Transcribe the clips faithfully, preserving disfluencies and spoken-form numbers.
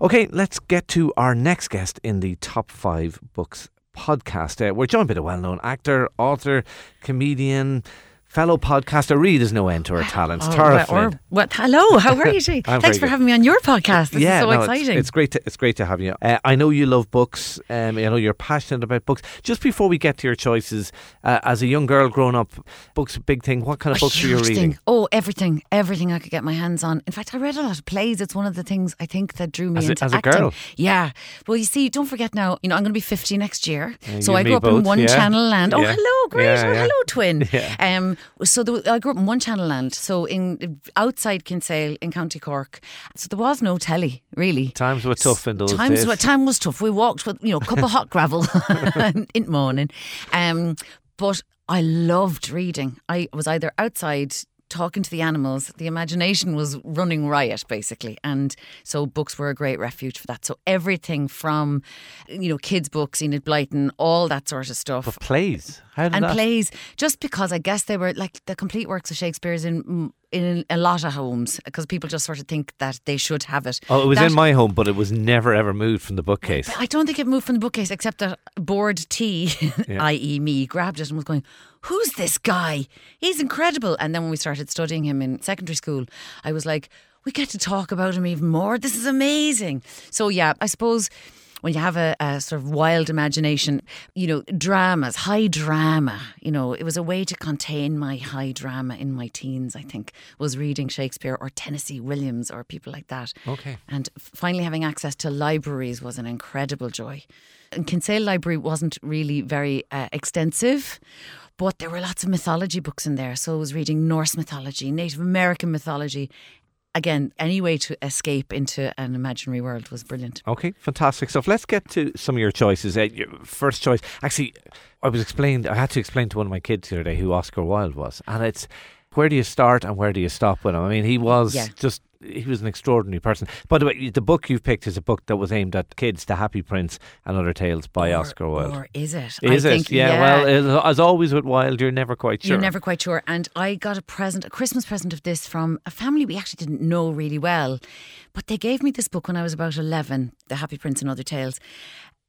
Okay, let's get to our next guest in the Top Five Books podcast. Uh, we're joined by a well-known actor, author, comedian, fellow podcaster. Really, there's no end to her talents. Oh, Tara Ford. Or, what, hello, how are you today? Thanks for good. having me on your podcast. This yeah, is so no, exciting. It's, it's great to, it's great to have you. Uh, I know you love books. Um, I know you're passionate about books. Just before we get to your choices, uh, as a young girl growing up, books a big thing. What kind of a books were you reading? Thing. Oh, everything. Everything I could get my hands on. In fact, I read a lot of plays. It's one of the things I think that drew me as into a, as acting. As a girl? Yeah. Well, you see, don't forget now, you know, I'm going to be fifty next year. Uh, so I grew up both. in one yeah. channel land. Oh, yeah. hello, great. Yeah, oh, yeah. hello, twin. Yeah. Um, So there was, I grew up in one channel land, so in outside Kinsale in County Cork. So there was no telly, really. Times were tough in those times days. Were, time was tough. We walked with, you know, a cup of hot gravel in the morning. Um, but I loved reading. I was either outside talking to the animals, the imagination was running riot basically, and so books were a great refuge for that. So everything from, you know, kids books, Enid Blyton, all that sort of stuff. But plays, how did and that? plays, just because I guess they were like the complete works of Shakespeare's in in a lot of homes, because people just sort of think that they should have it. Oh, it was that, in my home, but it was never ever moved from the bookcase. I don't think it moved from the bookcase, except that bored T, yeah. that is me, grabbed it and was going, who's this guy? He's incredible. And then when we started studying him in secondary school, I was like, we get to talk about him even more. This is amazing. So yeah, I suppose when you have a, a sort of wild imagination, you know, dramas, high drama, you know, it was a way to contain my high drama in my teens, I think, was reading Shakespeare or Tennessee Williams or people like that. Okay. And finally having access to libraries was an incredible joy. And Kinsale Library wasn't really very uh, extensive, but there were lots of mythology books in there. So I was reading Norse mythology, Native American mythology. Again, any way to escape into an imaginary world was brilliant. Okay, fantastic stuff. Let's get to some of your choices. Uh, your first choice, actually, I was explained. I had to explain to one of my kids the other day who Oscar Wilde was, and it's where do you start and where do you stop with him? I mean, he was yeah. just. He was an extraordinary person. By the way, the book you've picked is a book that was aimed at kids, The Happy Prince and Other Tales by or, Oscar Wilde. Or is it? Is I it? Think, yeah, yeah, well, as always with Wilde, you're never quite sure. You're never quite sure. And I got a present, a Christmas present of this from a family we actually didn't know really well. But they gave me this book when I was about eleven, The Happy Prince and Other Tales.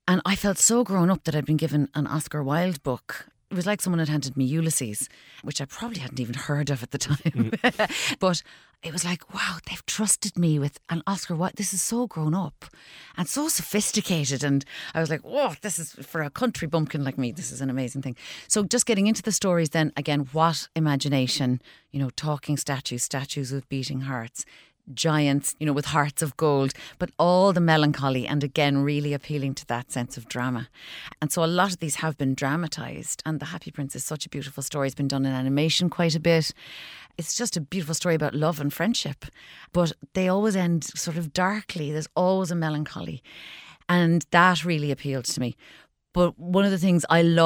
And I felt so grown up that I'd been given an Oscar Wilde book. It was like someone had handed me Ulysses, which I probably hadn't even heard of at the time. But it was like, wow, they've trusted me with an Oscar Wilde. This is so grown up and so sophisticated. And I was like, whoa, this is, for a country bumpkin like me, this is an amazing thing. So just getting into the stories then, again, what imagination, you know, talking statues, statues with beating hearts, giants, you know, with hearts of gold, but all the melancholy and again really appealing to that sense of drama. And so a lot of these have been dramatised, and The Happy Prince is such a beautiful story. It's been done in animation quite a bit. It's just a beautiful story about love and friendship, but they always end sort of darkly. There's always a melancholy, and that really appealed to me. But one of the things I love